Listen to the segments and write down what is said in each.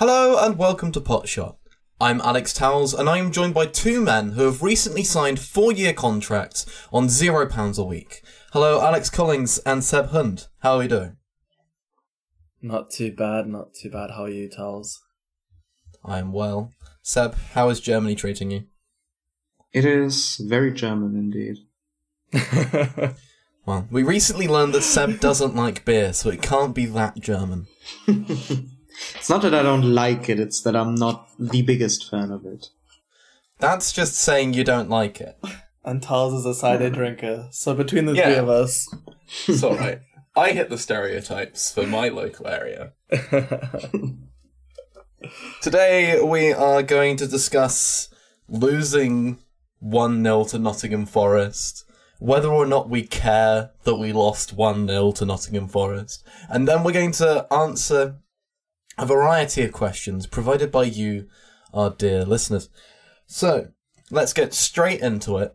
Hello and welcome to Potshot. I'm Alex Towles and I am joined by two men who have recently signed 4-year contracts on £0 a week. Hello, Alex Collings and Seb Hund. How are we doing? Not too bad. How are you, Towles? I am well. Seb, how is Germany treating you? It is very German indeed. Well, we recently learned that Seb doesn't like beer, so it can't be that German. It's not that I don't like it, it's that I'm not the biggest fan of it. That's just saying you don't like it. And Tars is a cider drinker, so between the three of us... It's alright. I hit the stereotypes for my local area. Today we are going to discuss losing 1-0 to Nottingham Forest, whether or not we care that we lost 1-0 to Nottingham Forest, and then we're going to answer a variety of questions provided by you, our dear listeners. So, let's get straight into it.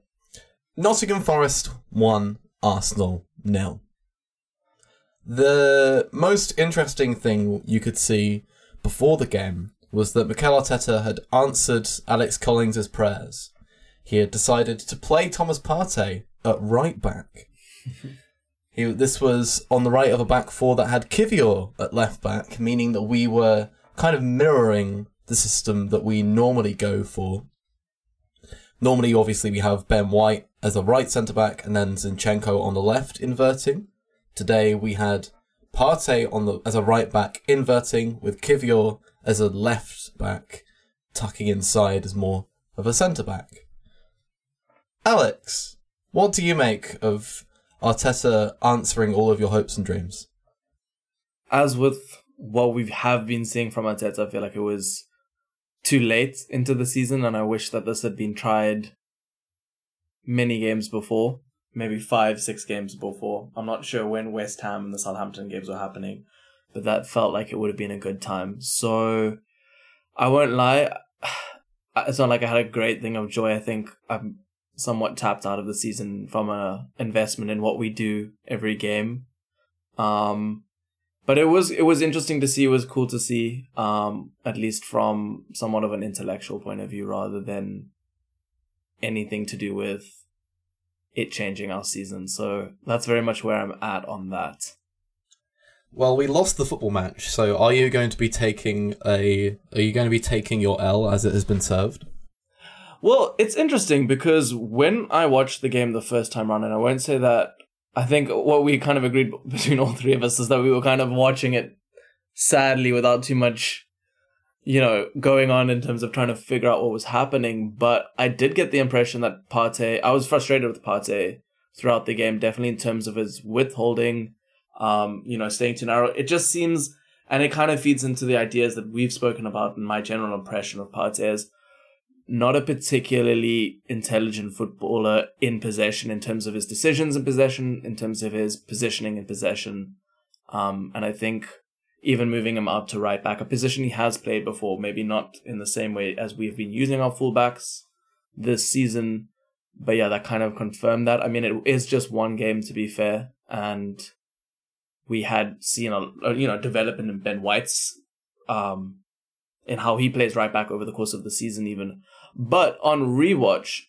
Nottingham Forest 1, Arsenal 0. The most interesting thing you could see before the game was that Mikel Arteta had answered Alex Collings' prayers. He had decided to play Thomas Partey at right back. This was on the right of a back four that had Kiwior at left back, meaning that we were kind of mirroring the system that we normally go for. Normally, obviously, we have Ben White as a right centre-back and then Zinchenko on the left, inverting. Today, we had Partey as a right back, inverting, with Kiwior as a left back, tucking inside as more of a centre-back. Alex, what do you make of Arteta answering all of your hopes and dreams? As with what we have been seeing from Arteta, I feel like it was too late into the season, and I wish that this had been tried many games before, maybe 5-6 games before. I'm not sure when West Ham and the Southampton games were happening, but that felt like it would have been a good time. So I won't lie, it's not like I had a great thing of joy. I think I'm somewhat tapped out of the season from an investment in what we do every game. But it was interesting to see. It was cool to see, at least from somewhat of an intellectual point of view rather than anything to do with it changing our season. So that's very much where I'm at on that. Well, we lost the football match. So are you going to be taking your L as it has been served? Well, it's interesting because when I watched the game the first time round, and I won't say that, I think what we kind of agreed between all three of us is that we were kind of watching it sadly without too much, going on in terms of trying to figure out what was happening. But I did get the impression that I was frustrated with Partey throughout the game, definitely in terms of his withholding, staying too narrow. It just seems, and it kind of feeds into the ideas that we've spoken about, and my general impression of Partey is not a particularly intelligent footballer in possession, in terms of his decisions in possession, in terms of his positioning in possession. And I think even moving him up to right back, a position he has played before, maybe not in the same way as we've been using our fullbacks this season. But yeah, that kind of confirmed that. I mean, it is just one game, to be fair. And we had seen a development in Ben White's in how he plays right back over the course of the season even. But on rewatch,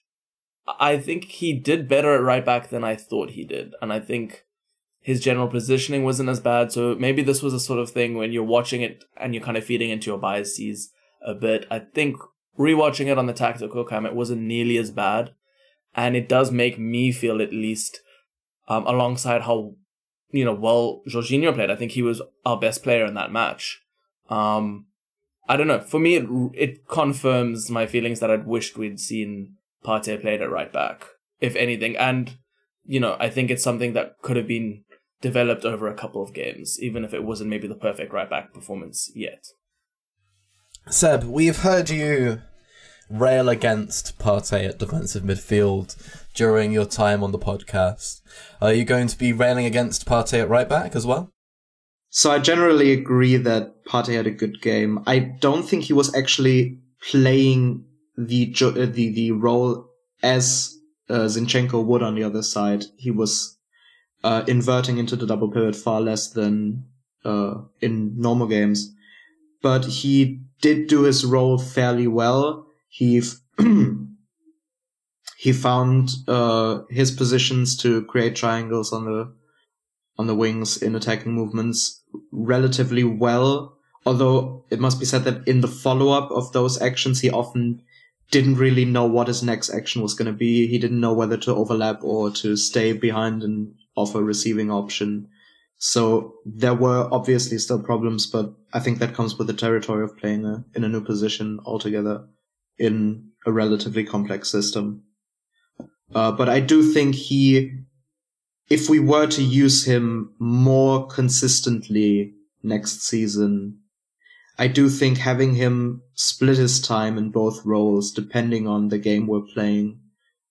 I think he did better at right back than I thought he did. And I think his general positioning wasn't as bad. So maybe this was a sort of thing when you're watching it and you're kind of feeding into your biases a bit. I think rewatching it on the tactical cam, it wasn't nearly as bad. And it does make me feel, at least, alongside how, well Jorginho played. I think he was our best player in that match. I don't know. For me, it confirms my feelings that I'd wished we'd seen Partey played at right back, if anything. And, I think it's something that could have been developed over a couple of games, even if it wasn't maybe the perfect right back performance yet. Seb, we've heard you rail against Partey at defensive midfield during your time on the podcast. Are you going to be railing against Partey at right back as well? So I generally agree that Partey had a good game. I don't think he was actually playing the role as Zinchenko would on the other side. He was inverting into the double pivot far less than in normal games. But he did do his role fairly well. He found his positions to create triangles on the wings in attacking movements relatively well. Although it must be said that in the follow-up of those actions, he often didn't really know what his next action was going to be. He didn't know whether to overlap or to stay behind and offer a receiving option. So there were obviously still problems, but I think that comes with the territory of playing in a new position altogether in a relatively complex system. But I do think if we were to use him more consistently next season, I do think having him split his time in both roles, depending on the game we're playing,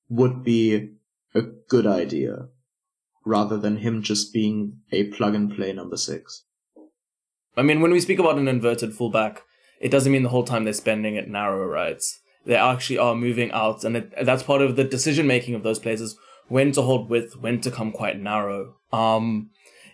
would be a good idea, rather than him just being a plug-and-play number 6. I mean, when we speak about an inverted fullback, it doesn't mean the whole time they're spending at narrow rights. They actually are moving out, and that's part of the decision-making of those players, is when to hold width, when to come quite narrow.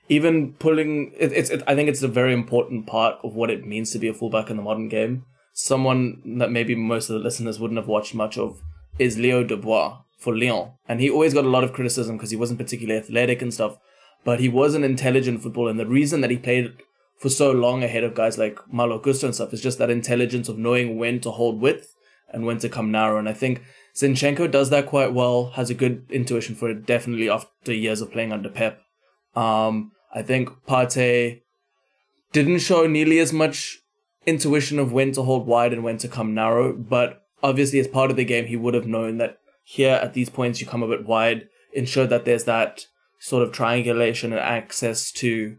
Even pulling... I think it's a very important part of what it means to be a fullback in the modern game. Someone that maybe most of the listeners wouldn't have watched much of is Leo Dubois for Lyon. And he always got a lot of criticism because he wasn't particularly athletic and stuff, but he was an intelligent footballer. And the reason that he played for so long ahead of guys like Malo Gusto and stuff is just that intelligence of knowing when to hold width and when to come narrow. And I think Zinchenko does that quite well, has a good intuition for it, definitely after years of playing under Pep. I think Partey didn't show nearly as much intuition of when to hold wide and when to come narrow, but obviously as part of the game, he would have known that here at these points you come a bit wide, ensure that there's that sort of triangulation and access to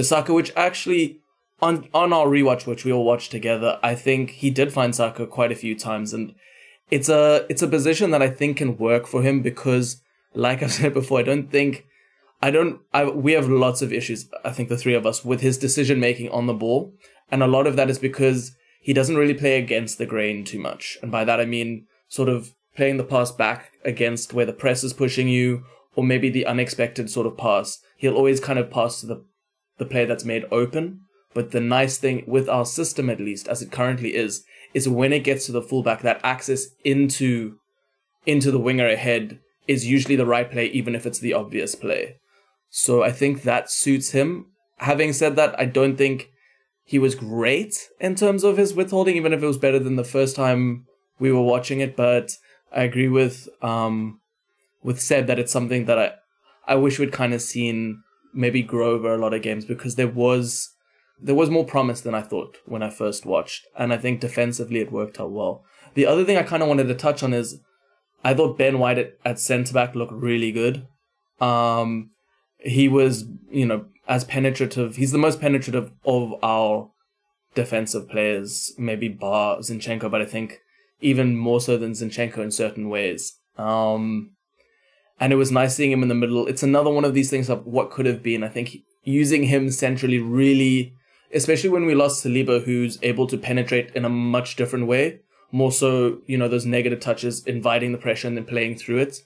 Saka, which actually on our rewatch, which we all watched together, I think he did find Saka quite a few times, and it's a position that I think can work for him because, like I've said before, we have lots of issues, I think the three of us, with his decision making on the ball, and a lot of that is because he doesn't really play against the grain too much, and by that I mean sort of playing the pass back against where the press is pushing you, or maybe the unexpected sort of pass. He'll always kind of pass to the play that's made open. But the nice thing with our system, at least as it currently is when it gets to the fullback, that access into the winger ahead is usually the right play, even if it's the obvious play. So I think that suits him. Having said that, I don't think he was great in terms of his withholding, even if it was better than the first time we were watching it. But I agree with Seb that it's something that I wish we'd kind of seen maybe grow over a lot of games, because there was more promise than I thought when I first watched. And I think defensively it worked out well. The other thing I kind of wanted to touch on is I thought Ben White at centre-back looked really good. He was, as penetrative. He's the most penetrative of our defensive players, maybe bar Zinchenko, but I think even more so than Zinchenko in certain ways. And it was nice seeing him in the middle. It's another one of these things of what could have been. I think using him centrally really, especially when we lost Saliba, who's able to penetrate in a much different way, more so, those negative touches, inviting the pressure and then playing through it.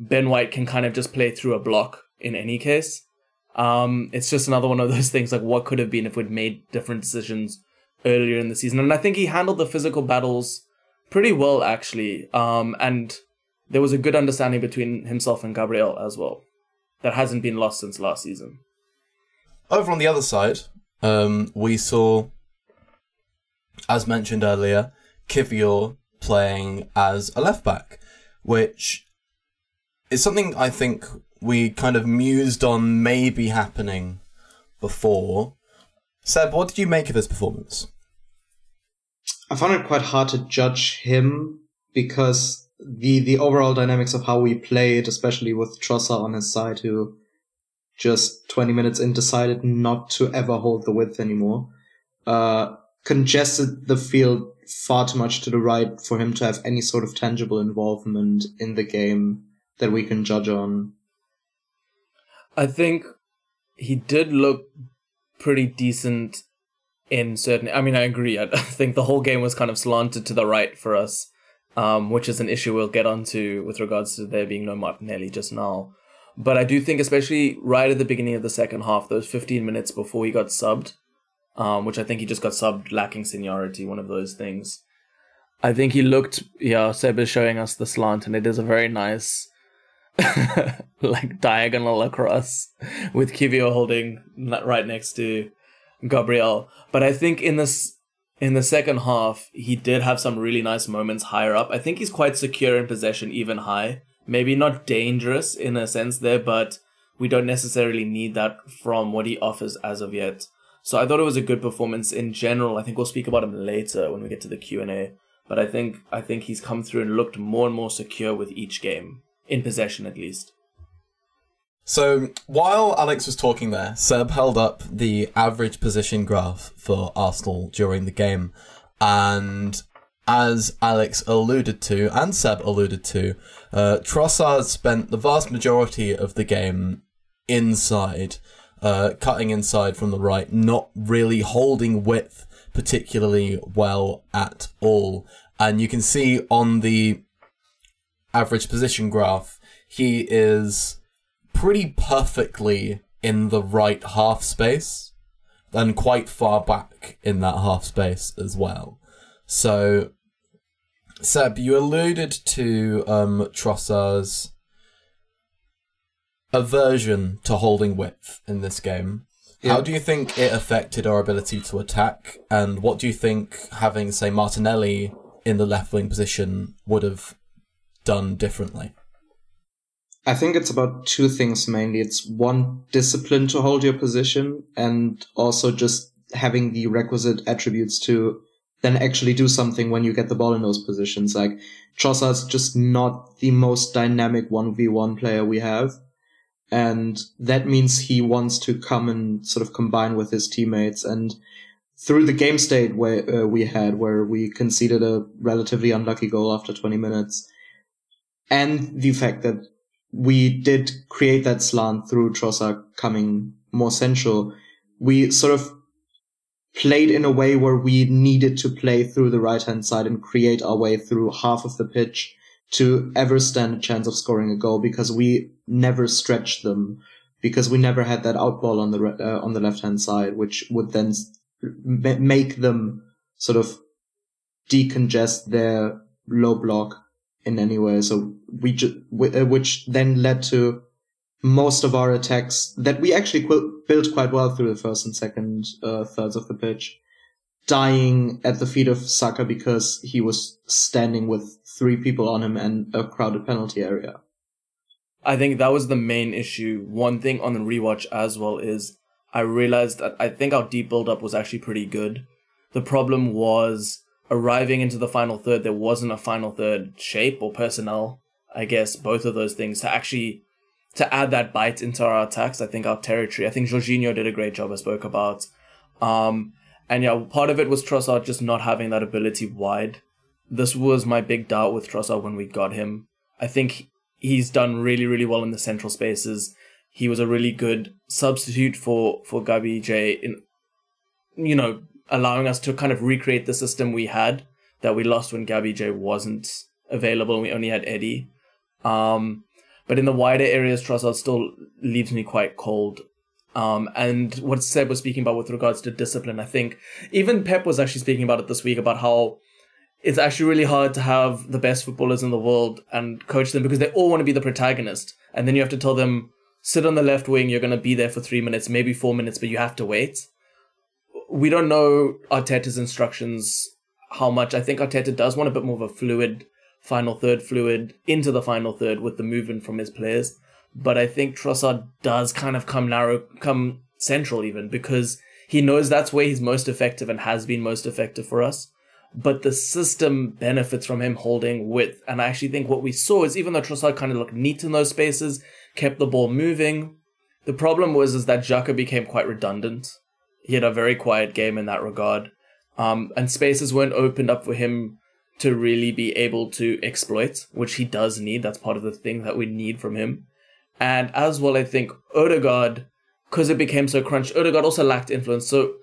Ben White can kind of just play through a block in any case. It's just another one of those things, like what could have been if we'd made different decisions earlier in the season. And I think he handled the physical battles pretty well, actually. And there was a good understanding between himself and Gabriel as well that hasn't been lost since last season. Over on the other side, we saw, as mentioned earlier, Kiwior playing as a left-back, which is something I think we kind of mused on maybe happening before. Seb, what did you make of his performance? I found it quite hard to judge him because the overall dynamics of how we played, especially with Trossard on his side, who just 20 minutes in decided not to ever hold the width anymore, congested the field far too much to the right for him to have any sort of tangible involvement in the game that we can judge on. I think he did look pretty decent in certain... I mean, I agree. I think the whole game was kind of slanted to the right for us, which is an issue we'll get onto with regards to there being no Martinelli just now. But I do think, especially right at the beginning of the second half, those 15 minutes before he got subbed, which I think he just got subbed lacking seniority, one of those things. I think he looked, Seb is showing us the slant, and it is a very nice like diagonal across with Kiwior holding right next to Gabriel. But I think in the second half, he did have some really nice moments higher up. I think he's quite secure in possession, even high. Maybe not dangerous in a sense there, but we don't necessarily need that from what he offers as of yet. So I thought it was a good performance in general. I think we'll speak about him later when we get to the Q&A. But I think he's come through and looked more and more secure with each game, in possession at least. So while Alex was talking there, Seb held up the average position graph for Arsenal during the game. And as Alex alluded to, and Seb alluded to, Trossard spent the vast majority of the game inside, cutting inside from the right, not really holding width particularly well at all. And you can see on the average position graph, he is pretty perfectly in the right half space and quite far back in that half space as well. So, Seb, you alluded to Trossard's aversion to holding width in this game. Yeah. How do you think it affected our ability to attack? And what do you think having, say, Martinelli in the left wing position would have done differently? I think it's about two things mainly. It's one, discipline to hold your position, and also just having the requisite attributes to then actually do something when you get the ball in those positions. Like, Trossard's just not the most dynamic 1v1 player we have, and that means he wants to come and sort of combine with his teammates. And through the game state where we had, where we conceded a relatively unlucky goal after 20 minutes, and the fact that we did create that slant through Trossard coming more central, we sort of played in a way where we needed to play through the right-hand side and create our way through half of the pitch to ever stand a chance of scoring a goal, because we never stretched them, because we never had that outball on the left-hand side, which would then make them sort of decongest their low block in any way. So which then led to most of our attacks that we actually built quite well through the first and second thirds of the pitch, dying at the feet of Saka because he was standing with three people on him and a crowded penalty area. I think that was the main issue. One thing on the rewatch as well is I realized that I think our deep build-up was actually pretty good. The problem was arriving into the final third, there wasn't a final third shape or personnel, I guess, both of those things, to add that bite into our attacks. I think our territory, I think Jorginho did a great job I spoke about. Part of it was Trossard just not having that ability wide. This was my big doubt with Trossard when we got him. I think he's done really, really well in the central spaces. He was a really good substitute for Gabi J in, allowing us to kind of recreate the system we had that we lost when Gabi J wasn't available and we only had Eddie. But in the wider areas, Trossard still leaves me quite cold. And what Seb was speaking about with regards to discipline, I think even Pep was actually speaking about it this week, about how it's actually really hard to have the best footballers in the world and coach them because they all want to be the protagonist. And then you have to tell them, sit on the left wing, you're going to be there for 3 minutes, maybe 4 minutes, but you have to wait. We don't know Arteta's instructions how much. I think Arteta does want a bit more of a fluid final third, fluid into the final third with the movement from his players. But I think Trossard does kind of come central even, because he knows that's where he's most effective and has been most effective for us. But the system benefits from him holding width. And I actually think what we saw is, even though Trossard kind of looked neat in those spaces, kept the ball moving, the problem was that Xhaka became quite redundant. He had a very quiet game in that regard. And spaces weren't opened up for him to really be able to exploit, which he does need. That's part of the thing that we need from him. And as well, I think Odegaard, because it became so crunched, Odegaard also lacked influence. So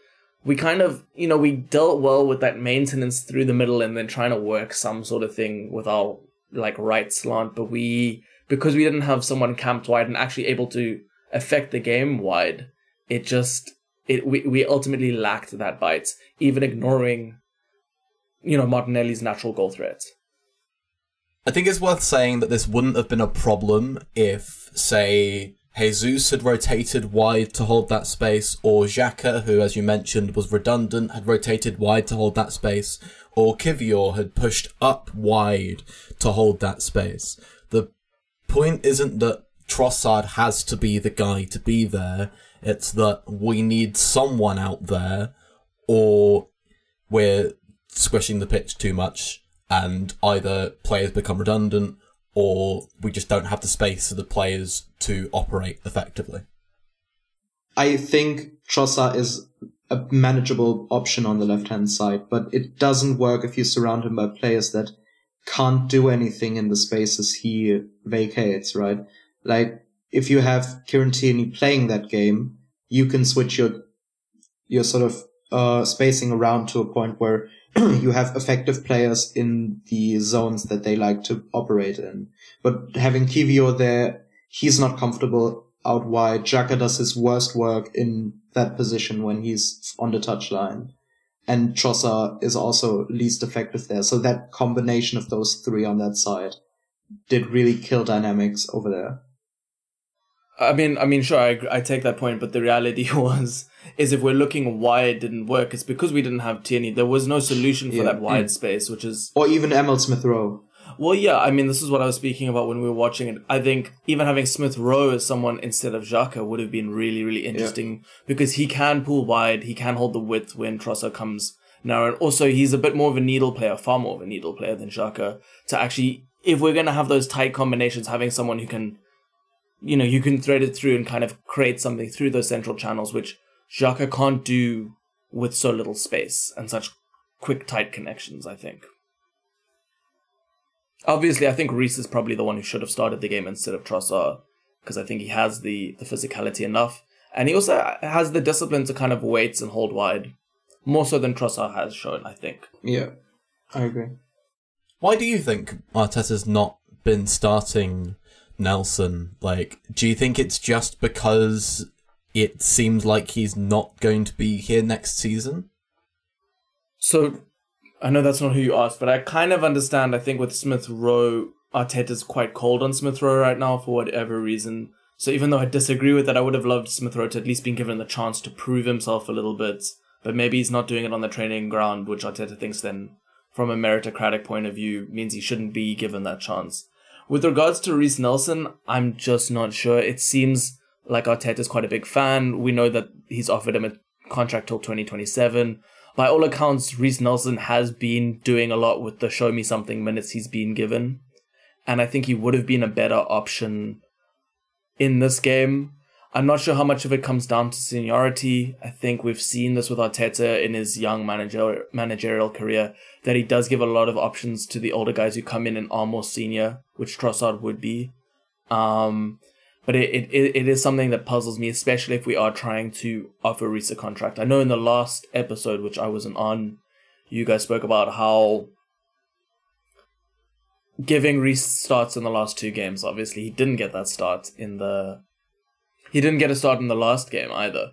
we kind of, we dealt well with that maintenance through the middle and then trying to work some sort of thing with our right slant. But because we didn't have someone camped wide and actually able to affect the game wide, it just we ultimately lacked that bite, even ignoring, you know, Martinelli's natural goal threat. I think it's worth saying that this wouldn't have been a problem if, say, Jesus had rotated wide to hold that space, or Xhaka, who, as you mentioned, was redundant, had rotated wide to hold that space, or Kiwior had pushed up wide to hold that space. The point isn't that Trossard has to be the guy to be there. It's that we need someone out there, or we're squishing the pitch too much and either players become redundant or we just don't have the space for the players to operate effectively. I think Trossard is a manageable option on the left-hand side, but it doesn't work if you surround him by players that can't do anything in the spaces he vacates, right? Like, if you have Kieran Tierney playing that game, you can switch your sort of spacing around to a point where you have effective players in the zones that they like to operate in. But having Kiwior there, he's not comfortable out wide. Xhaka does his worst work in that position when he's on the touchline. And Trossard is also least effective there. So that combination of those three on that side did really kill dynamics over there. I mean, sure, I take that point, but the reality is if we're looking why it didn't work, it's because we didn't have Tierney. There was no solution for that wide space, which is... Or even Emil Smith Rowe. Well, yeah, I mean, this is what I was speaking about when we were watching it. I think even having Smith Rowe as someone instead of Xhaka would have been really, really interesting because he can pull wide, he can hold the width when Trossard comes narrow. And also, he's a bit more of a needle player, far more of a needle player than Xhaka. To actually, if we're going to have those tight combinations, having someone who can... you know, you can thread it through and kind of create something through those central channels, which Xhaka can't do with so little space and such quick, tight connections, I think. Obviously, I think Reiss is probably the one who should have started the game instead of Trossard, because I think he has the physicality enough. And he also has the discipline to kind of wait and hold wide, more so than Trossard has shown, I think. Yeah, I agree. Why do you think Arteta's not been starting Nelson? Like, do you think it's just because it seems like he's not going to be here next season? So, I know that's not who you asked, but I kind of understand. I think with Smith Rowe, Arteta's quite cold on Smith Rowe right now for whatever reason. So even though I disagree with that, I would have loved Smith Rowe to at least been given the chance to prove himself a little bit, but maybe he's not doing it on the training ground, which Arteta thinks then, from a meritocratic point of view, means he shouldn't be given that chance. With regards to Reiss Nelson, I'm just not sure. It seems like Arteta's quite a big fan. We know that he's offered him a contract till 2027. By all accounts, Reiss Nelson has been doing a lot with the show me something minutes he's been given. And I think he would have been a better option in this game. I'm not sure how much of it comes down to seniority. I think we've seen this with Arteta in his young managerial career, that he does give a lot of options to the older guys who come in and are more senior, which Trossard would be. But it is something that puzzles me, especially if we are trying to offer Reiss a contract. I know in the last episode, which I wasn't on, you guys spoke about how giving Reiss starts in the last two games. Obviously, he didn't get that start in the... He didn't get a start in the last game either.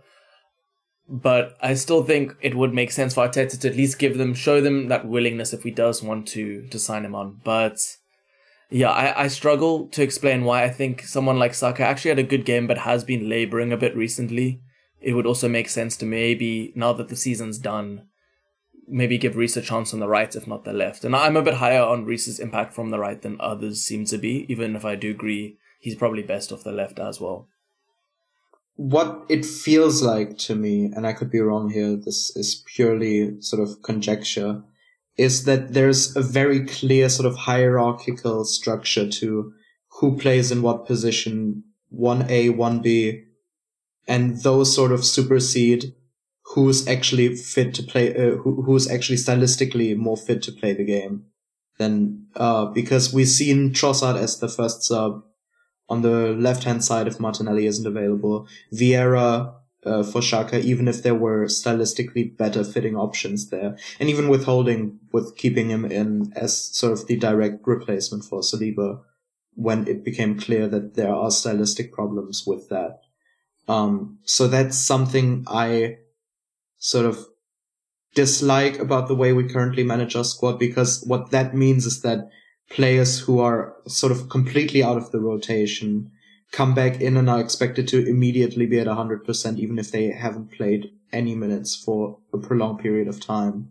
But I still think it would make sense for Arteta to at least show them that willingness if he does want to sign him on. But yeah, I struggle to explain why I think someone like Saka actually had a good game but has been labouring a bit recently. It would also make sense to maybe, now that the season's done, maybe give Reiss a chance on the right, if not the left. And I'm a bit higher on Reese's impact from the right than others seem to be, even if I do agree he's probably best off the left as well. What it feels like to me, and I could be wrong here, this is purely sort of conjecture, is that there's a very clear sort of hierarchical structure to who plays in what position, 1A, 1B, and those sort of supersede who's actually fit to play, who's actually stylistically more fit to play the game than, because we've seen Trossard as the first sub. On the left-hand side, if Martinelli isn't available, Vieira for Xhaka, even if there were stylistically better fitting options there. And even withholding, with keeping him in as sort of the direct replacement for Saliba when it became clear that there are stylistic problems with that. So that's something I sort of dislike about the way we currently manage our squad, because what that means is that players who are sort of completely out of the rotation come back in and are expected to immediately be at 100%, even if they haven't played any minutes for a prolonged period of time.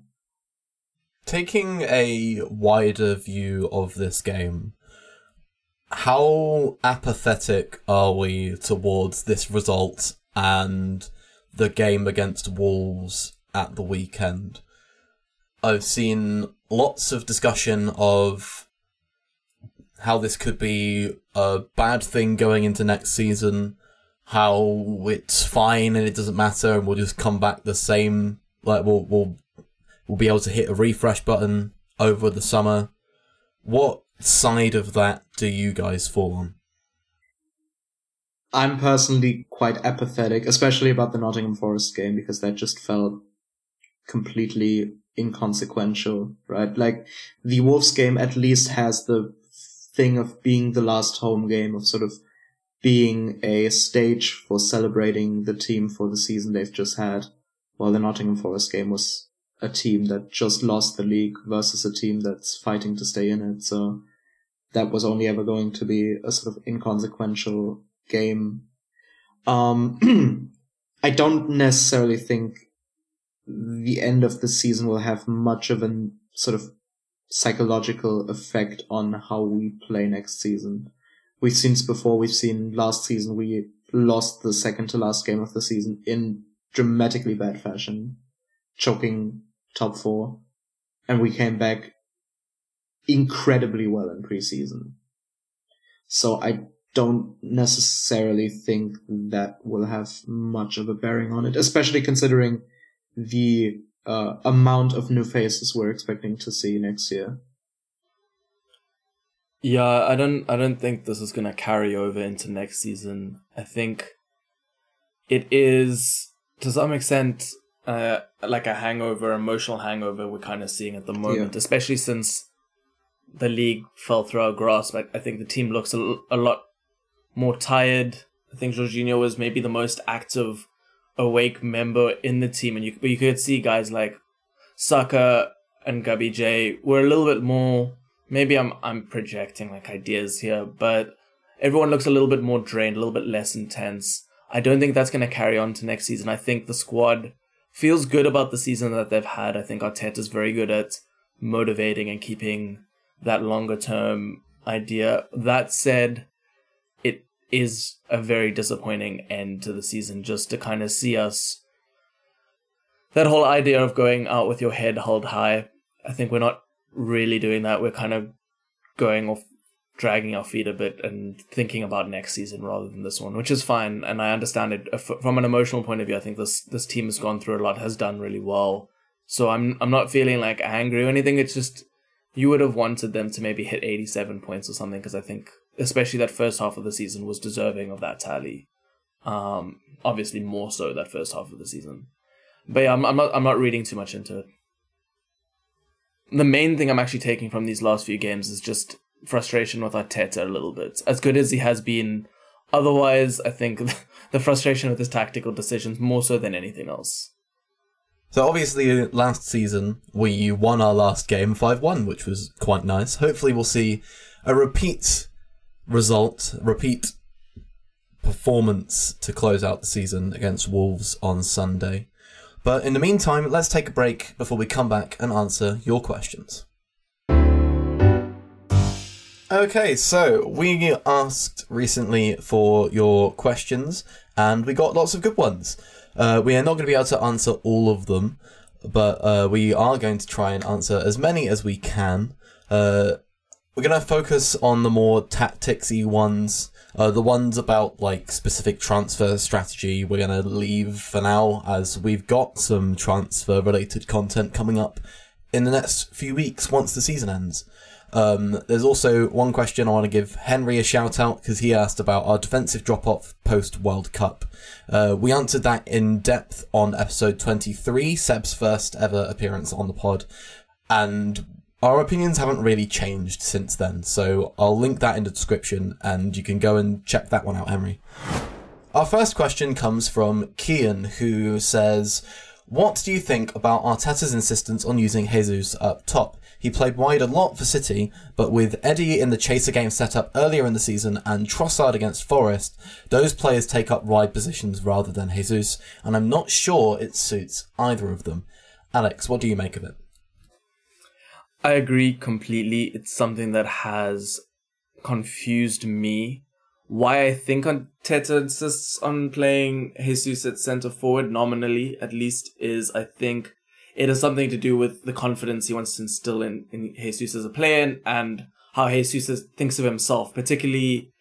Taking a wider view of this game, how apathetic are we towards this result and the game against Wolves at the weekend? I've seen lots of discussion of how this could be a bad thing going into next season, how it's fine and it doesn't matter and we'll just come back the same, like we'll be able to hit a refresh button over the summer. What side of that do you guys fall on? I'm personally quite apathetic, especially about the Nottingham Forest game, because that just felt completely inconsequential, right? Like, the Wolves game at least has the thing of being the last home game, of sort of being a stage for celebrating the team for the season they've just had, while the Nottingham Forest game was a team that just lost the league versus a team that's fighting to stay in it. So that was only ever going to be a sort of inconsequential game. I don't necessarily think the end of the season will have much of a sort of psychological effect on how we play next season. We've seen this before. We've seen last season we lost the second to last game of the season in dramatically bad fashion, choking top four, and we came back incredibly well in preseason. So I don't necessarily think that will have much of a bearing on it, especially considering the amount of new faces we're expecting to see next year. Yeah, I don't think this is going to carry over into next season. I think it is, to some extent, like a hangover, emotional hangover we're kind of seeing at the moment, yeah. Especially since the league fell through our grasp. I think the team looks a lot more tired. I think Jorginho was maybe the most active awake member in the team, and you could see guys like Saka and Gabi J were a little bit more, maybe I'm projecting like ideas here, but everyone looks a little bit more drained, a little bit less intense. I don't think that's going to carry on to next season. I think the squad feels good about the season that they've had. I think Arteta's very good at motivating and keeping that longer term idea. That said, is a very disappointing end to the season, just to kind of see us, that whole idea of going out with your head held high. I think we're not really doing that. We're kind of going off, dragging our feet a bit and thinking about next season rather than this one, which is fine. And I understand it from an emotional point of view. I think this team has gone through a lot, has done really well. So I'm not feeling like angry or anything. It's just, you would have wanted them to maybe hit 87 points or something, because I think especially that first half of the season was deserving of that tally. Obviously more so that first half of the season. But yeah, I'm not reading too much into it. The main thing I'm actually taking from these last few games is just frustration with Arteta a little bit. As good as he has been otherwise, I think the frustration with his tactical decisions more so than anything else. So obviously last season we won our last game 5-1, which was quite nice. Hopefully we'll see a repeat performance to close out the season against Wolves on Sunday. But in the meantime, let's take a break before we come back and answer your questions. Okay, so we asked recently for your questions and we got lots of good ones. We are not going to be able to answer all of them, but we are going to try and answer as many as we can. We're going to focus on the more tactics-y ones, the ones about like specific transfer strategy. We're going to leave for now, as we've got some transfer-related content coming up in the next few weeks once the season ends. There's also one question I want to give Henry a shout out, because he asked about our defensive drop-off post-World Cup. We answered that in depth on episode 23, Seb's first ever appearance on the pod, and our opinions haven't really changed since then, so I'll link that in the description and you can go and check that one out, Henry. Our first question comes from Kian, who says, What do you think about Arteta's insistence on using Jesus up top? He played wide a lot for City, but with Eddie in the chaser game set up earlier in the season and Trossard against Forest, those players take up wide positions rather than Jesus, and I'm not sure it suits either of them. Alex, what do you make of it? I agree completely. It's something that has confused me. Why I think Arteta insists on playing Jesus at centre forward, nominally at least, is I think it has something to do with the confidence he wants to instill in Jesus as a player and how Jesus thinks of himself, particularly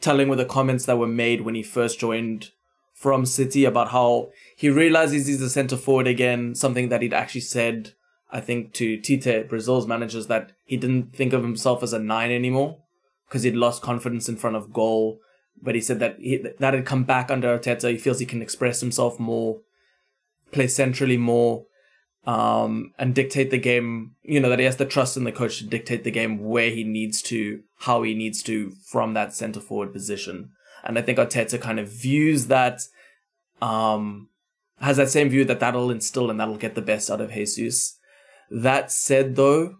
telling with the comments that were made when he first joined from City about how he realises he's a centre forward again, something that he'd actually said, I think, to Tite, Brazil's managers, that he didn't think of himself as a nine anymore, because he'd lost confidence in front of goal. But he said that that had come back under Arteta. He feels he can express himself more, play centrally more, and dictate the game. You know, that he has the trust in the coach to dictate the game where he needs to, how he needs to, from that centre-forward position. And I think Arteta kind of views that, has that same view that that'll instill and that'll get the best out of Jesus. That said, though,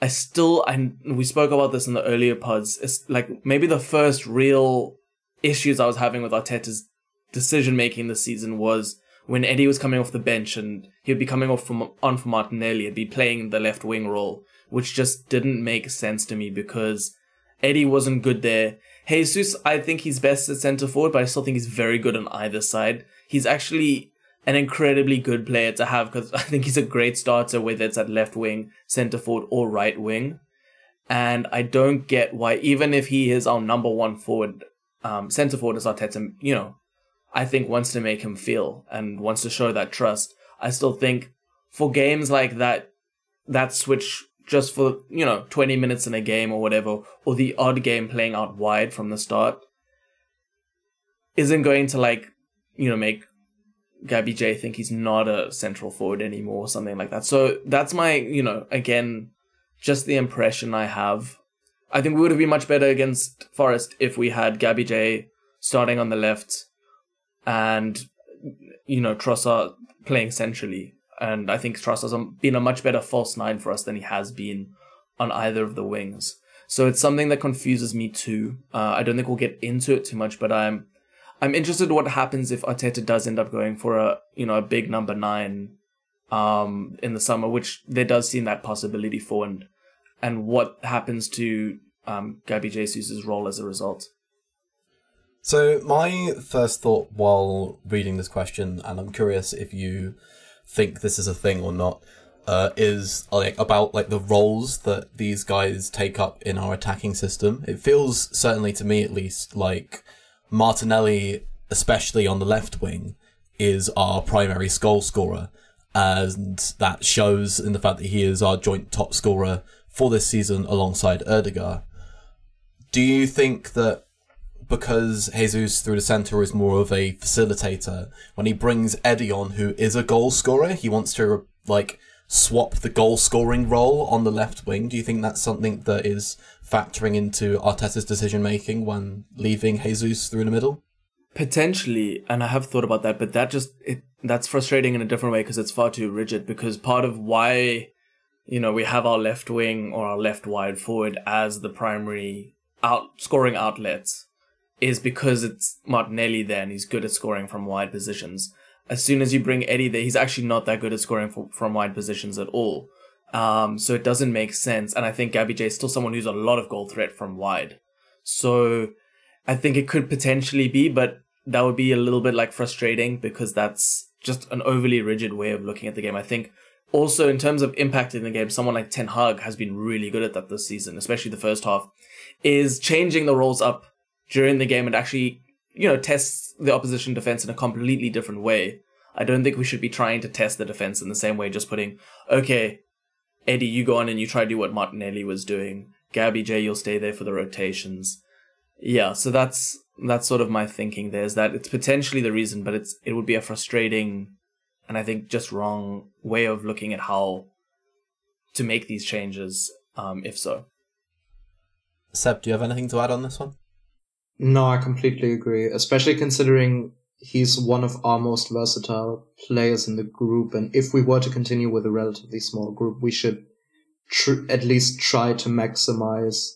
we spoke about this in the earlier pods. It's like maybe the first real issues I was having with Arteta's decision making this season was when Eddie was coming off the bench and he'd be coming off for Martinelli. He'd be playing the left wing role, which just didn't make sense to me because Eddie wasn't good there. Jesus, I think he's best at centre forward, but I still think he's very good on either side. He's actually an incredibly good player to have because I think he's a great starter, whether it's at left wing, centre forward or right wing. And I don't get why, even if he is our number one forward, centre forward as Arteta, you know, I think wants to make him feel and wants to show that trust. I still think for games like that, that switch just for, you know, 20 minutes in a game or whatever, or the odd game playing out wide from the start, isn't going to, like, you know, make Gabi J think he's not a central forward anymore or something like that. So that's my, you know, again, just the impression I have. I think we would have been much better against Forest if we had Gabi J starting on the left and, you know, Trossard playing centrally. And I think Trossard's been a much better false nine for us than he has been on either of the wings. So it's something that confuses me too. I don't think we'll get into it too much, but I'm interested what happens if Arteta does end up going for a big number nine in the summer, which there does seem that possibility for, and what happens to Gabi Jesus' role as a result. So my first thought while reading this question, and I'm curious if you think this is a thing or not, is like about like the roles that these guys take up in our attacking system. It feels, certainly to me at least, like Martinelli, especially on the left wing, is our primary goal scorer, and that shows in the fact that he is our joint top scorer for this season alongside Odegaard. Do you think that because Jesus through the centre is more of a facilitator, when he brings Eddie on, who is a goal scorer, he wants to like swap the goal scoring role on the left wing? Do you think that's something that is factoring into Arteta's decision making when leaving Jesus through the middle? Potentially, and I have thought about that, but that's frustrating in a different way because it's far too rigid. Because part of why, you know, we have our left wing or our left wide forward as the primary scoring outlets is because it's Martinelli there and he's good at scoring from wide positions. As soon as you bring Eddie there, he's actually not that good at scoring from wide positions at all. So it doesn't make sense. And I think Gabi J is still someone who's a lot of goal threat from wide. So I think it could potentially be, but that would be a little bit like frustrating because that's just an overly rigid way of looking at the game. I think also in terms of impacting the game, someone like Ten Hag has been really good at that this season, especially the first half, is changing the roles up during the game and actually, you know, tests the opposition defense in a completely different way. I don't think we should be trying to test the defense in the same way, just putting, okay, Eddie, you go on and you try to do what Martinelli was doing. Gabi J, you'll stay there for the rotations. Yeah, so that's sort of my thinking there, is that it's potentially the reason, but it would be a frustrating and I think just wrong way of looking at how to make these changes, if so. Seb, do you have anything to add on this one? No, I completely agree, especially considering he's one of our most versatile players in the group. And if we were to continue with a relatively small group, we should at least try to maximize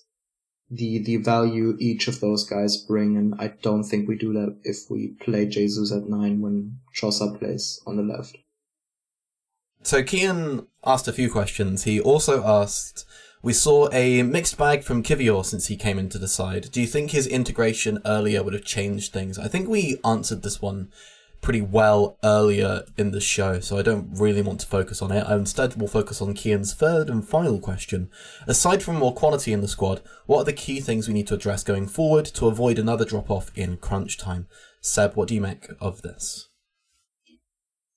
the value each of those guys bring. And I don't think we do that if we play Jesus at 9 when Trossard plays on the left. So Kian asked a few questions. He also asked, we saw a mixed bag from Kiwior since he came into the side. Do you think his integration earlier would have changed things? I think we answered this one pretty well earlier in the show, so I don't really want to focus on it. I instead will focus on Kian's third and final question. Aside from more quality in the squad, what are the key things we need to address going forward to avoid another drop-off in crunch time? Seb, what do you make of this?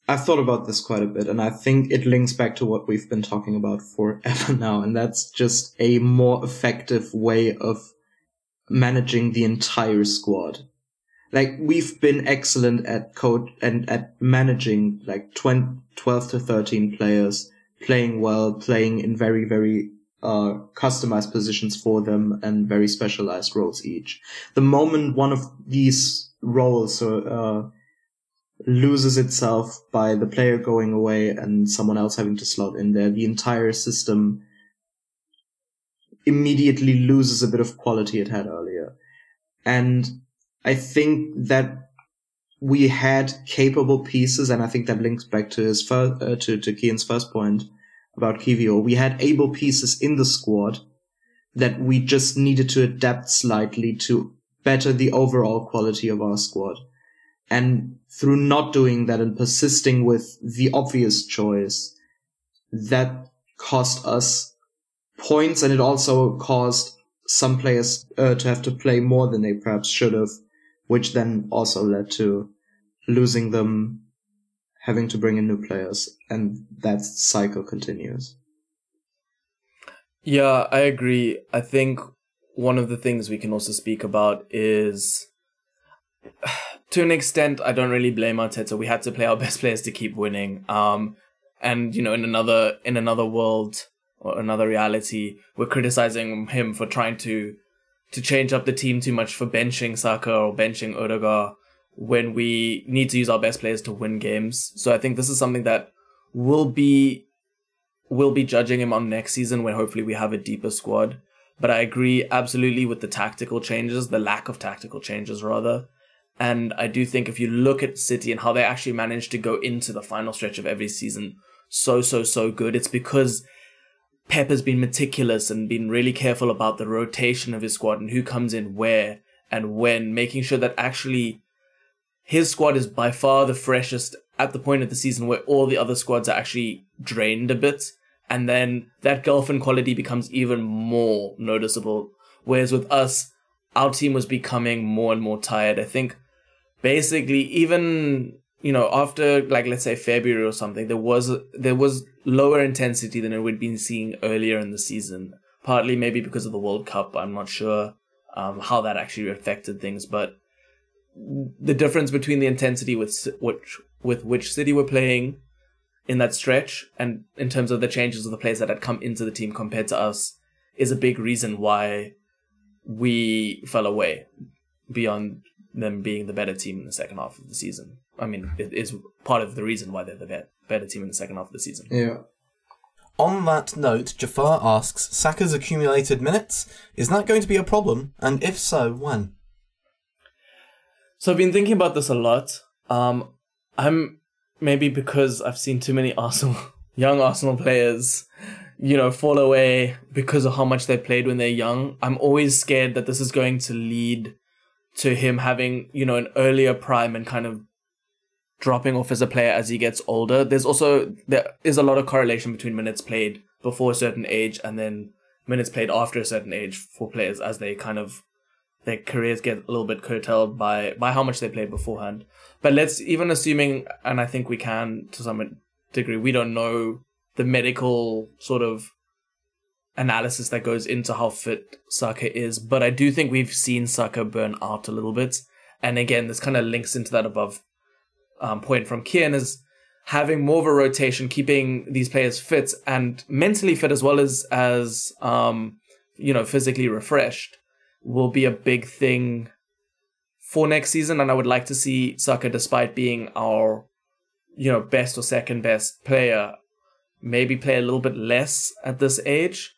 I've thought about this quite a bit, and I think it links back to what we've been talking about forever now, and that's just a more effective way of managing the entire squad. Like, we've been excellent at coach and at managing like 12 to 13 players, playing well, playing in very, very customized positions for them and very specialized roles each. The moment one of these roles loses itself by the player going away and someone else having to slot in there, the entire system immediately loses a bit of quality it had earlier. And I think that we had capable pieces, and I think that links back to his to Kian's first point about Kiwior. We had able pieces in the squad that we just needed to adapt slightly to better the overall quality of our squad. And through not doing that and persisting with the obvious choice, that cost us points, and it also caused some players to have to play more than they perhaps should have, which then also led to losing them, having to bring in new players, and that cycle continues. Yeah, I agree. I think one of the things we can also speak about is, to an extent, I don't really blame Arteta. We had to play our best players to keep winning. And, you know, in another world or another reality, we're criticizing him for trying to change up the team too much, for benching Saka or benching Odegaard when we need to use our best players to win games. So I think this is something that we'll be judging him on next season when hopefully we have a deeper squad. But I agree absolutely with the tactical changes, the lack of tactical changes rather. And I do think if you look at City and how they actually managed to go into the final stretch of every season so good, it's because Pep has been meticulous and been really careful about the rotation of his squad and who comes in where and when, making sure that actually his squad is by far the freshest at the point of the season where all the other squads are actually drained a bit. And then that gulf in quality becomes even more noticeable. Whereas with us, our team was becoming more and more tired. I think basically even, you know, after like, let's say February or something, there was lower intensity than we'd been seeing earlier in the season. Partly maybe because of the World Cup. I'm not sure how that actually affected things, but the difference between the intensity with which City were playing in that stretch and in terms of the changes of the players that had come into the team compared to us is a big reason why we fell away beyond them being the better team in the second half of the season. I mean, it is part of the reason why they're the better team in the second half of the season. Yeah. On that note, Jafar asks, Saka's accumulated minutes, is that going to be a problem? And if so, when? So I've been thinking about this a lot. I'm maybe because I've seen too many young Arsenal players, you know, fall away because of how much they played when they're young. I'm always scared that this is going to lead to him having, you know, an earlier prime and kind of dropping off as a player as he gets older. There is a lot of correlation between minutes played before a certain age and then minutes played after a certain age for players as they kind of, their careers get a little bit curtailed by how much they played beforehand. But let's, even assuming, and I think we can to some degree, we don't know the medical sort of analysis that goes into how fit Saka is, but I do think we've seen Saka burn out a little bit. And again, this kind of links into that above point from Kian, is having more of a rotation, keeping these players fit and mentally fit as well as physically refreshed will be a big thing for next season, and I would like to see Saka, despite being our, best or second best player, maybe play a little bit less at this age.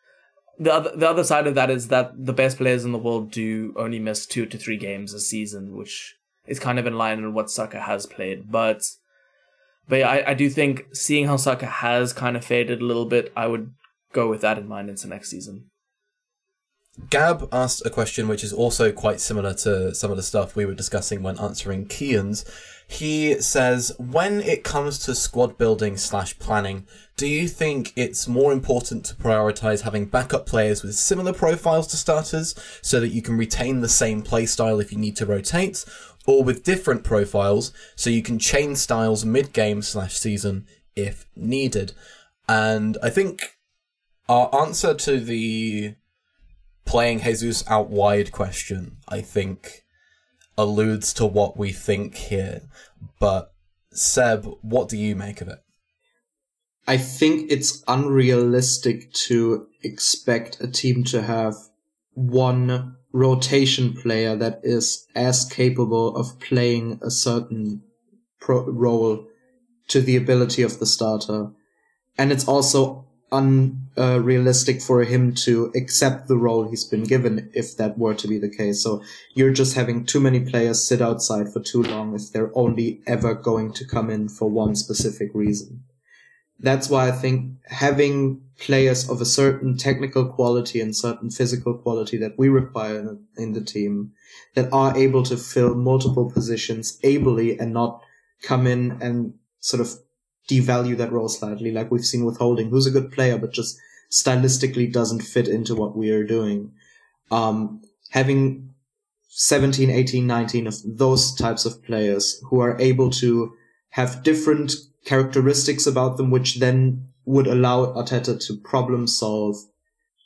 The other side of that is that the best players in the world do only miss 2 to 3 games a season, which is kind of in line with what Saka has played. But yeah, I do think, seeing how Saka has kind of faded a little bit, I would go with that in mind into next season. Gab asked a question which is also quite similar to some of the stuff we were discussing when answering Kian's. He says, when it comes to squad building / planning, do you think it's more important to prioritise having backup players with similar profiles to starters so that you can retain the same play style if you need to rotate, or with different profiles so you can change styles mid-game / season if needed? And I think our answer to the playing Jesus out wide question, I think, alludes to what we think here. But Seb, what do you make of it? I think it's unrealistic to expect a team to have one rotation player that is as capable of playing a certain role to the ability of the starter. And it's also unrealistic for him to accept the role he's been given, if that were to be the case. So you're just having too many players sit outside for too long if they're only ever going to come in for one specific reason. That's why I think having players of a certain technical quality and certain physical quality that we require in the team, that are able to fill multiple positions ably and not come in and sort of devalue that role slightly, like we've seen with Holding, who's a good player but just stylistically doesn't fit into what we are doing. Having 17, 18, 19 of those types of players who are able to have different characteristics about them, which then would allow Arteta to problem solve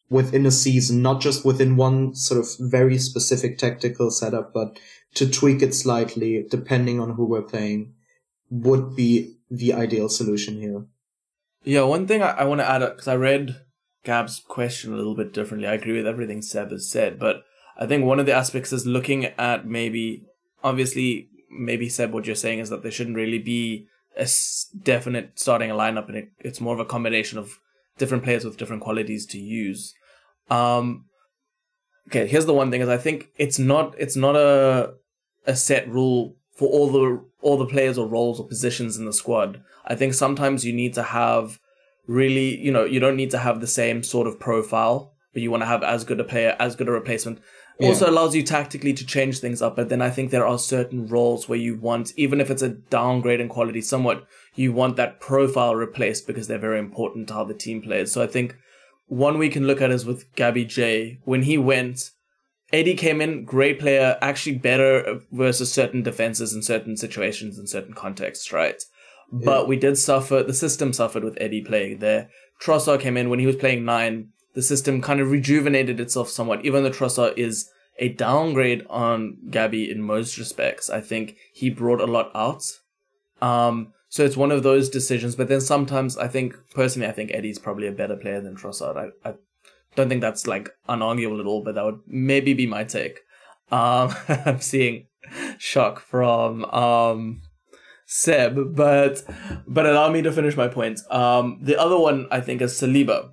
within a season, not just within one sort of very specific tactical setup, but to tweak it slightly depending on who we're playing, would be the ideal solution here. Yeah, one thing I want to add up, because I read Gab's question a little bit differently. I agree with everything Seb has said, but I think one of the aspects is looking at maybe Seb, what you're saying is that there shouldn't really be a definite starting a lineup, and it's more of a combination of different players with different qualities to use. Okay, here's the one thing is I think it's not a set rule for all the players or roles or positions in the squad. I think sometimes you need to have really, you don't need to have the same sort of profile, but you want to have as good a player, as good a replacement. Yeah. Also allows you tactically to change things up, but then I think there are certain roles where you want, even if it's a downgrade in quality somewhat, you want that profile replaced because they're very important to how the team plays. So I think one we can look at is with Gabi J. When he went, Eddie came in, great player, actually better versus certain defenses in certain situations in certain contexts, right? Yeah. But we did suffer, the system suffered with Eddie playing there. Trossard came in when he was playing 9. The system kind of rejuvenated itself somewhat, even though Trossard is a downgrade on Gabi in most respects. I think he brought a lot out. So it's one of those decisions. But then sometimes I think Eddie's probably a better player than Trossard. I don't think that's like unarguable at all, but that would maybe be my take. I'm seeing shock from Seb, but allow me to finish my point. The other one I think is Saliba,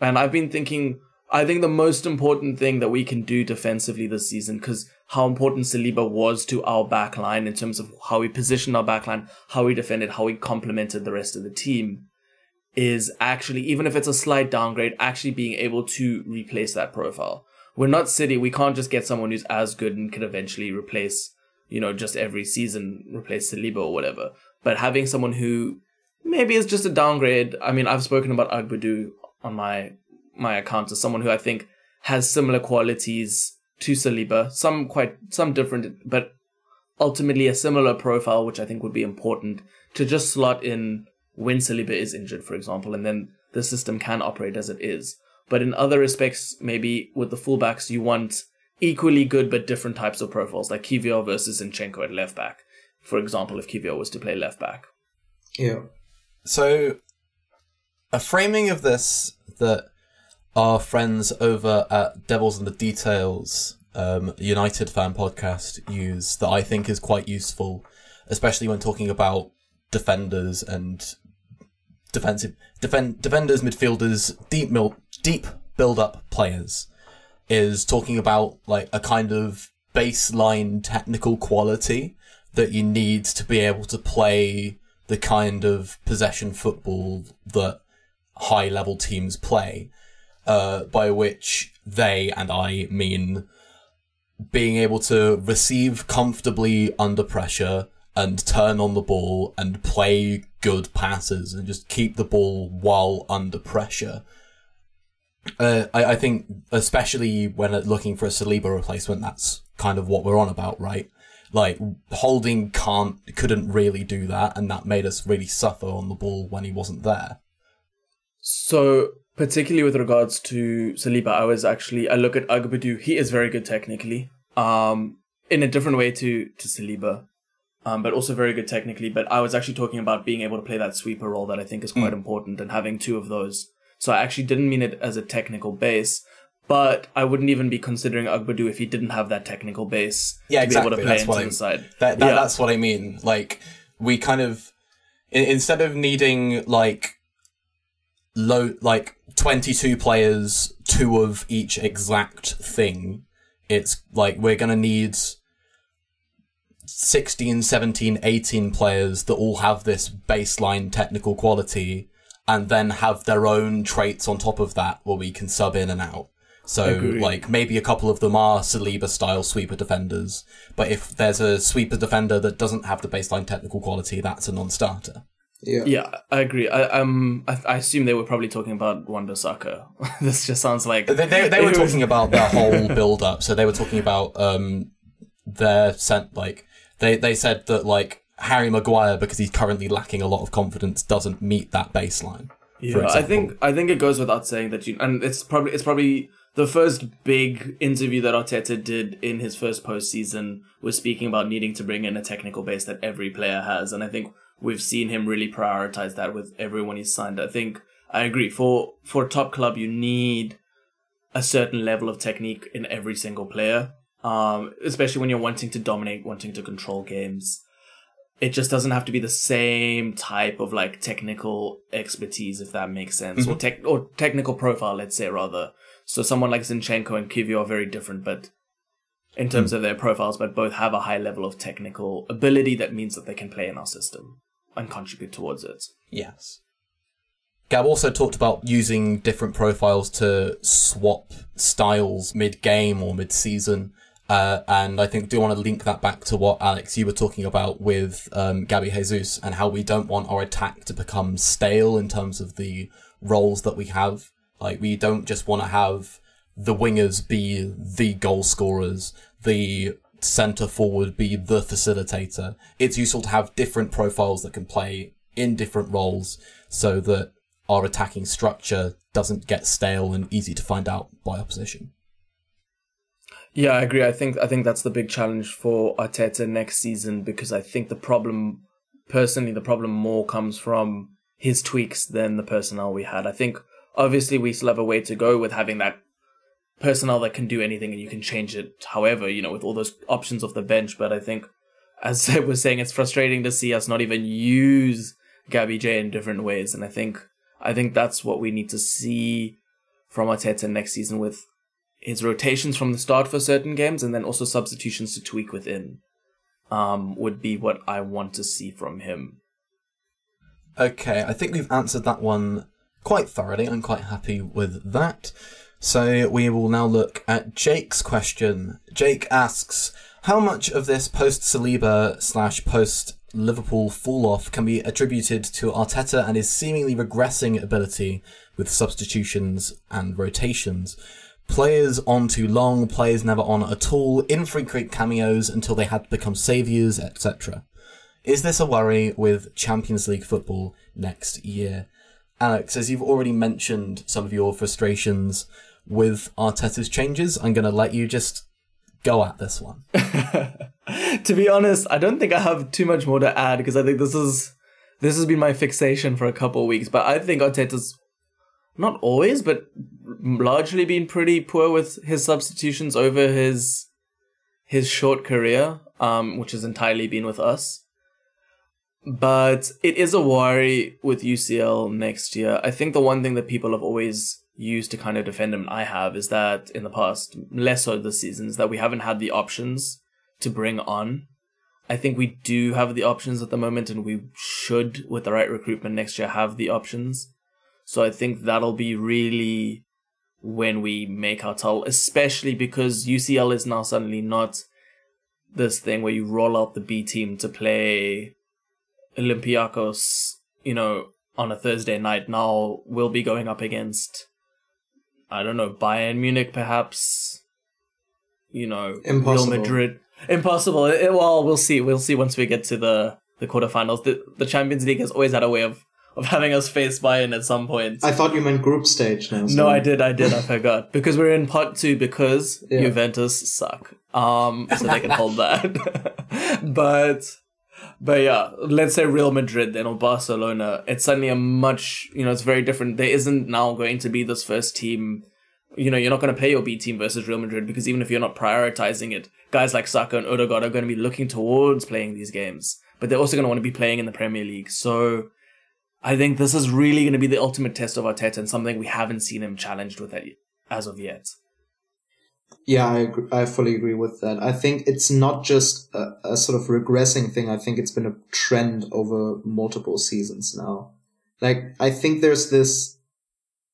and I've been thinking. I think the most important thing that we can do defensively this season, because how important Saliba was to our backline in terms of how we positioned our backline, how we defended, how we complemented the rest of the team, is actually, even if it's a slight downgrade, actually being able to replace that profile. We're not City. We can't just get someone who's as good and could eventually replace, just every season, replace Saliba or whatever. But having someone who maybe is just a downgrade. I mean, I've spoken about Agbudu on my account as someone who I think has similar qualities to Saliba, some different, but ultimately a similar profile, which I think would be important to just slot in when Saliba is injured, for example, and then the system can operate as it is. But in other respects, maybe with the fullbacks, you want equally good but different types of profiles, like Kiwior versus Zinchenko at left back, for example, if Kiwior was to play left back. Yeah. So a framing of this that our friends over at Devils in the Details United fan podcast use that I think is quite useful, especially when talking about defenders and defenders, midfielders, deep build-up players, is talking about like a kind of baseline technical quality that you need to be able to play the kind of possession football that high-level teams play, by which they and I mean being able to receive comfortably under pressure and turn on the ball and play good passes and just keep the ball while under pressure. I think, especially when looking for a Saliba replacement, that's kind of what we're on about, right? Like, Holding couldn't really do that, and that made us really suffer on the ball when he wasn't there. So, particularly with regards to Saliba, I look at Agbudu. He is very good technically, in a different way to Saliba, but also very good technically. But I was actually talking about being able to play that sweeper role that I think is quite important, and having two of those. So I actually didn't mean it as a technical base. But I wouldn't even be considering Agbudu if he didn't have that technical base to exactly. be able to play into the side. That's what I mean. Like, we kind of, instead of needing like 22 players, two of each exact thing, it's like we're going to need 16, 17, 18 players that all have this baseline technical quality and then have their own traits on top of that where we can sub in and out. So, like, maybe a couple of them are Saliba-style sweeper defenders, but if there's a sweeper defender that doesn't have the baseline technical quality, that's a non-starter. Yeah, I agree. I assume they were probably talking about Wanda Saka. This just sounds like... They were talking about their whole build-up, so they were talking about their... They said that, Harry Maguire, because he's currently lacking a lot of confidence, doesn't meet that baseline. Yeah, I think it goes without saying that you... And it's probably... The first big interview that Arteta did in his first postseason was speaking about needing to bring in a technical base that every player has. And I think we've seen him really prioritize that with everyone he's signed. I think I agree. For a top club, you need a certain level of technique in every single player, especially when you're wanting to dominate, wanting to control games. It just doesn't have to be the same type of technical expertise, if that makes sense, mm-hmm. or technical profile, let's say, rather. So someone like Zinchenko and Kiwior are very different, but in terms of their profiles, but both have a high level of technical ability that means that they can play in our system and contribute towards it. Yes. Gab also talked about using different profiles to swap styles mid-game or mid-season, and I think do want to link that back to what, Alex, you were talking about with Gabi Jesus and how we don't want our attack to become stale in terms of the roles that we have. Like, we don't just want to have the wingers be the goal scorers, the centre forward be the facilitator. It's useful to have different profiles that can play in different roles so that our attacking structure doesn't get stale and easy to find out by opposition. Yeah, I agree. I think that's the big challenge for Arteta next season, because I think the problem more comes from his tweaks than the personnel we had. I think obviously, we still have a way to go with having that personnel that can do anything and you can change it however, with all those options off the bench. But I think, as Seb was saying, it's frustrating to see us not even use Gabi J in different ways. And I think that's what we need to see from Arteta next season, with his rotations from the start for certain games and then also substitutions to tweak within, would be what I want to see from him. Okay, I think we've answered that one quite thoroughly. I'm quite happy with that. So we will now look at Jake's question. Jake asks, how much of this post-Saliba / post-Liverpool fall-off can be attributed to Arteta and his seemingly regressing ability with substitutions and rotations? Players on too long, players never on at all, infrequent cameos until they had become saviours, etc. Is this a worry with Champions League football next year? Alex, as you've already mentioned some of your frustrations with Arteta's changes, I'm going to let you just go at this one. To be honest, I don't think I have too much more to add, because I think this has been my fixation for a couple of weeks. But I think Arteta's, not always, but largely been pretty poor with his substitutions over his short career, which has entirely been with us. But it is a worry with UCL next year. I think the one thing that people have always used to kind of defend him, and I have, is that in the past, less so this season, is that we haven't had the options to bring on. I think we do have the options at the moment, and we should, with the right recruitment next year, have the options. So I think that'll be really when we make our toll, especially because UCL is now suddenly not this thing where you roll out the B team to play Olympiacos, you know, on a Thursday night. Now we'll be going up against, I don't know, Bayern Munich, perhaps, you know, Impossible. Real Madrid. Impossible. Well, we'll see. We'll see once we get to the quarterfinals. The Champions League has always had a way of having us face Bayern at some point. I thought you meant group stage now. So. No, I did. I forgot. Because we're in pot two because Juventus suck. So they can hold that. But yeah, let's say Real Madrid then, or Barcelona. It's suddenly a much, you know, it's very different. There isn't now going to be this first team. You know, you're not going to play your B team versus Real Madrid, because even if you're not prioritizing it, guys like Saka and Odegaard are going to be looking towards playing these games. But they're also going to want to be playing in the Premier League. So I think this is really going to be the ultimate test of Arteta, and something we haven't seen him challenged with as of yet. Yeah, I fully agree with that. I think it's not just a sort of regressing thing. I think it's been a trend over multiple seasons now. Like, I think there's this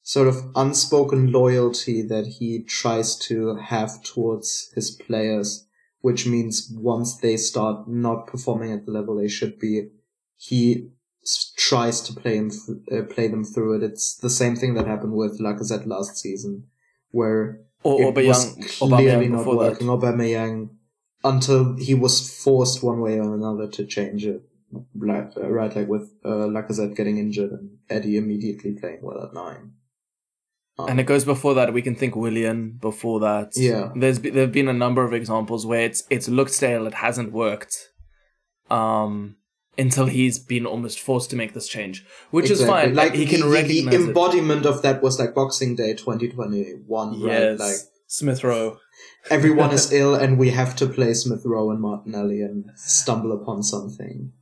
sort of unspoken loyalty that he tries to have towards his players, which means once they start not performing at the level they should be, he tries to play them through it. It's the same thing that happened with Lacazette last season, where it was clearly not working. Aubameyang, until he was forced one way or another to change it, right? Like with Lacazette getting injured and Eddie immediately playing well at 9. And it goes before that. We can think Willian before that. Yeah, there've been a number of examples where it's looked stale. It hasn't worked. Until he's been almost forced to make this change, which exactly. Is fine. Like, he can recognize the embodiment of that was like Boxing Day 2021, yes. Right? Like Smith Rowe. Everyone is ill, and we have to play Smith Rowe and Martinelli and stumble upon something.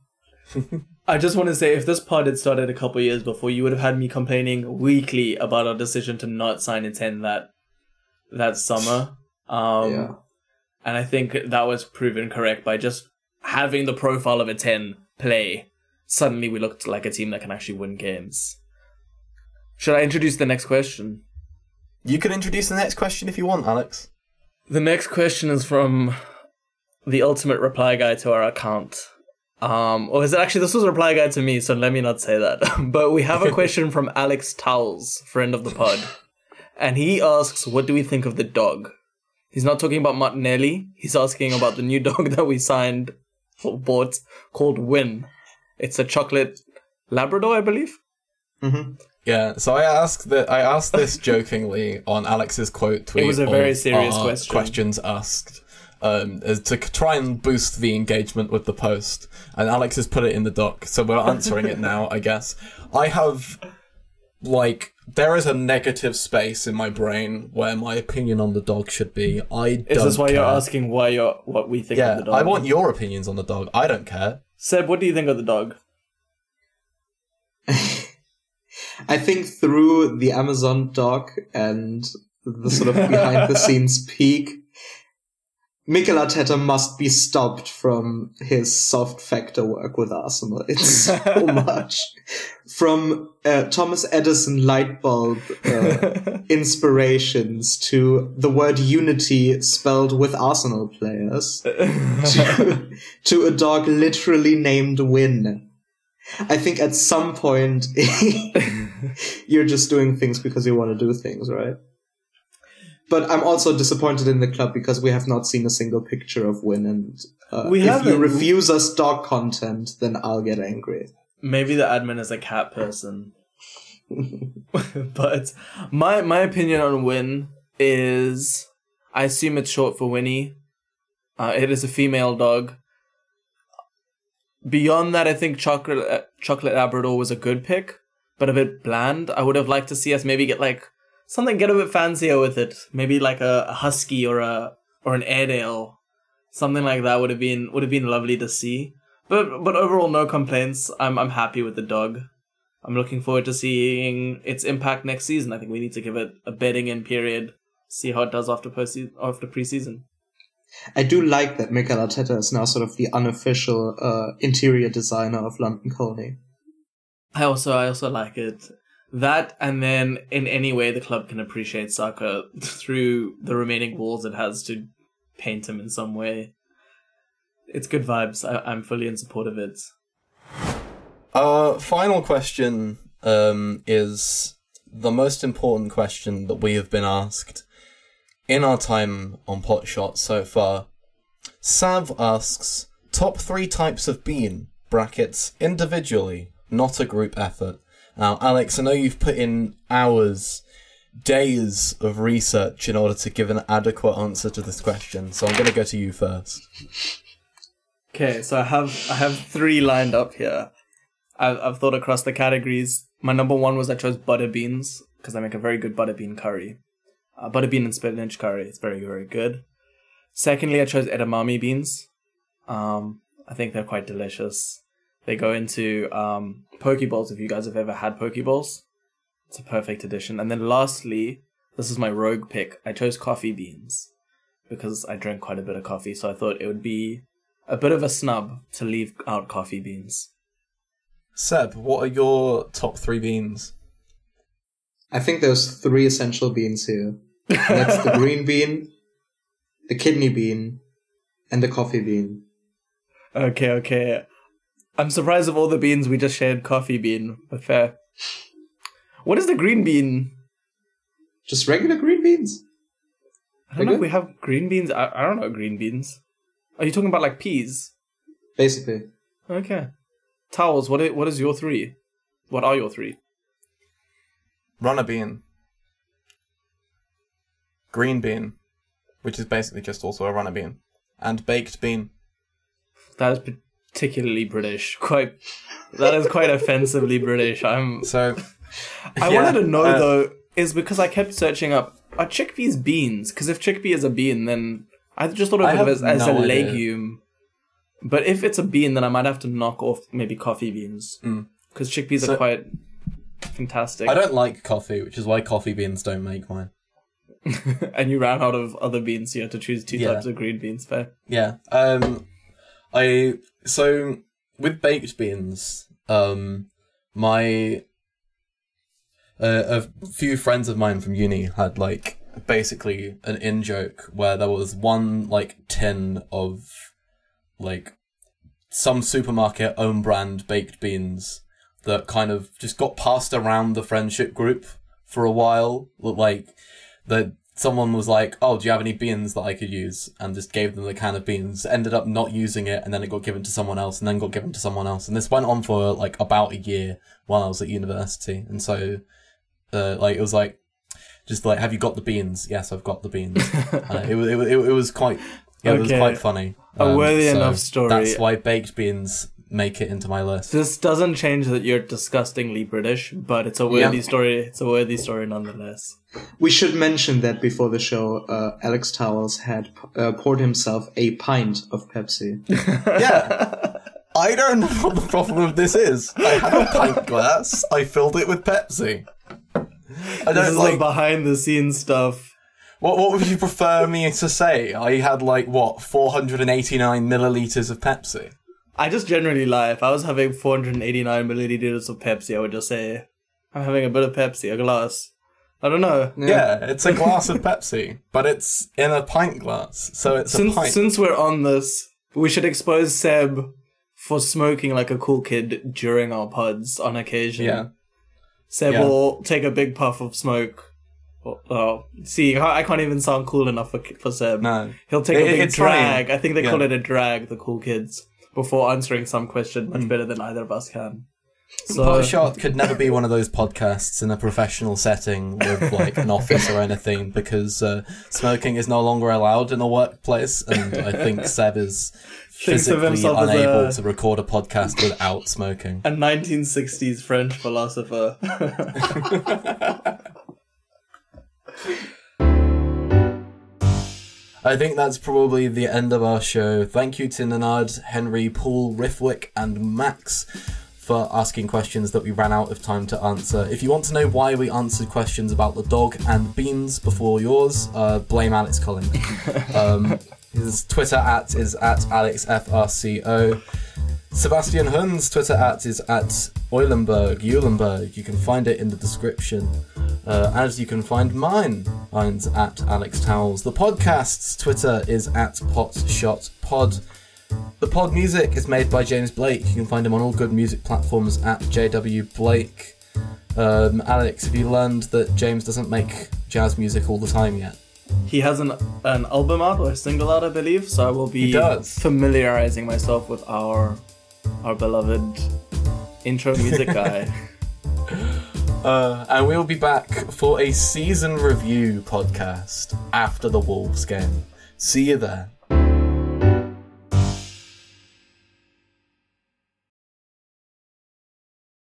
I just want to say, if this pod had started a couple years before, you would have had me complaining weekly about our decision to not sign Etienne that summer. Yeah. And I think that was proven correct by just having the profile of Etienne play. Suddenly we looked like a team that can actually win games. Should I introduce the next question? You can introduce the next question if you want, Alex. The next question is from the ultimate reply guy to our account. Or is it actually, this was a reply guy to me, so let me not say that. But we have a question from Alex Towles, friend of the pod. And he asks, what do we think of the dog? He's not talking about Martinelli. He's asking about the new dog that we signed or bought called Wynn. It's a chocolate Labrador, I believe. Mm-hmm. Yeah, so I asked this jokingly on Alex's quote tweet. It was a very serious question. Questions asked. To try and boost the engagement with the post. And Alex has put it in the doc, so we're answering it now, I guess. I have, like, there is a negative space in my brain where my opinion on the dog should be. Is this why care. You're asking what we think of the dog? I want your opinions on the dog. I don't care. Seb, what do you think of the dog? I think through the Amazon doc and the sort of behind-the-scenes peek, Mikel Arteta must be stopped from his soft factor work with Arsenal. It's so much. From Thomas Edison lightbulb inspirations to the word unity spelled with Arsenal players to a dog literally named Wynn. I think at some point you're just doing things because you want to do things, right? But I'm also disappointed in the club because we have not seen a single picture of Wynn. And if you refuse us dog content, then I'll get angry. Maybe the admin is a cat person. But my opinion on Wynn is, I assume it's short for Winnie. It is a female dog. Beyond that, I think chocolate Labrador was a good pick, but a bit bland. I would have liked to see us maybe get like something get a bit fancier with it. Maybe like a husky or an Airedale. Something like that would have been lovely to see. But overall, no complaints. I'm happy with the dog. I'm looking forward to seeing its impact next season. I think we need to give it a bedding-in period, see how it does after pre-season. I do like that Mikel Arteta is now sort of the unofficial interior designer of London Colney. I also like it. That, and then in any way the club can appreciate Saka through the remaining walls it has to paint him in some way. It's good vibes. I'm fully in support of it. Our final question is the most important question that we have been asked in our time on Potshot so far. Sav asks, top three types of bean, brackets, individually, not a group effort. Now, Alex, I know you've put in hours, days of research in order to give an adequate answer to this question, so I'm going to go to you first. Okay, so I have three lined up here. I've thought across the categories. My number one was I chose butter beans, because I make a very good butter bean curry. Butterbean and spinach curry. It's very, very good. Secondly, I chose edamame beans. I think they're quite delicious. They go into Pokeballs, if you guys have ever had Pokeballs. It's a perfect addition. And then lastly, this is my rogue pick. I chose coffee beans because I drink quite a bit of coffee. So I thought it would be a bit of a snub to leave out coffee beans. Seb, what are your top three beans? I think there's three essential beans here. And that's the green bean, the kidney bean, and the coffee bean. Okay. I'm surprised of all the beans we just shared coffee bean, but fair. What is the green bean? Just regular green beans. I don't know if we have green beans. I don't know green beans. Are you talking about like peas? Basically. Okay. Towels, what is your three? What are your three? Runner bean. Green bean, which is basically just also a runner bean. And baked bean. That is particularly British. That is quite offensively British. I wanted to know, though, is because I kept searching up, are chickpeas beans? Because if chickpea is a bean, then I just thought of it as a legume. But if it's a bean, then I might have to knock off maybe coffee beans. Because chickpeas are quite fantastic. I don't like coffee, which is why coffee beans don't make mine. And you ran out of other beans, so you had to choose two types of green beans, fair? Yeah. So with baked beans, my a few friends of mine from uni had like basically an in joke where there was one like tin of like some supermarket own brand baked beans that kind of just got passed around the friendship group for a while. Like, that someone was like, oh, do you have any beans that I could use? And just gave them the can of beans, ended up not using it, and then it got given to someone else, and then got given to someone else. And this went on for, like, about a year while I was at university. And so, it was like, just like, have you got the beans? Yes, I've got the beans. It was quite funny. A worthy enough story. That's why baked beans make it into my list. This doesn't change that you're disgustingly British, but it's a worthy story. It's a worthy story nonetheless. We should mention that before the show, Alex Towles had poured himself a pint of Pepsi. Yeah. I don't know what the problem of this is. I had a pint glass. I filled it with Pepsi. This is like behind the scenes stuff. What would you prefer me to say? I had 489 milliliters of Pepsi. I just generally lie. If I was having 489 milliliters of Pepsi, I would just say, I'm having a bit of Pepsi, a glass. I don't know. Yeah it's a glass of Pepsi, but it's in a pint glass, so it's a pint. Since we're on this, we should expose Seb for smoking like a cool kid during our pods on occasion. Yeah. Seb will take a big puff of smoke. Oh, see, I can't even sound cool enough for Seb. No. He'll take a big drag. Trying. I think they call it a drag, the cool kids. Before answering some question much better than either of us can. So Potshot could never be one of those podcasts in a professional setting with an office or anything, because smoking is no longer allowed in the workplace, and I think Seb is physically unable to record a podcast without smoking. A 1960s French philosopher. I think that's probably the end of our show. Thank you to Nanad, Henry, Paul, Riffwick and Max for asking questions that we ran out of time to answer. If you want to know why we answered questions about the dog and beans before yours, blame Alex Collins. His Twitter at is at AlexFRCO. Sebastian Hund's Twitter at is at Eulenberg. You can find it in the description. As you can find mine. Mine's at Alex Towles. The podcast's Twitter is at PotshotPod. The pod music is made by James Blake. You can find him on all good music platforms at JW Blake. Alex, have you learned that James doesn't make jazz music all the time yet? He has an album out, or a single out, I believe, so I will be familiarizing myself with our beloved intro music guy. And we'll be back for a season review podcast after the Wolves game. See you there.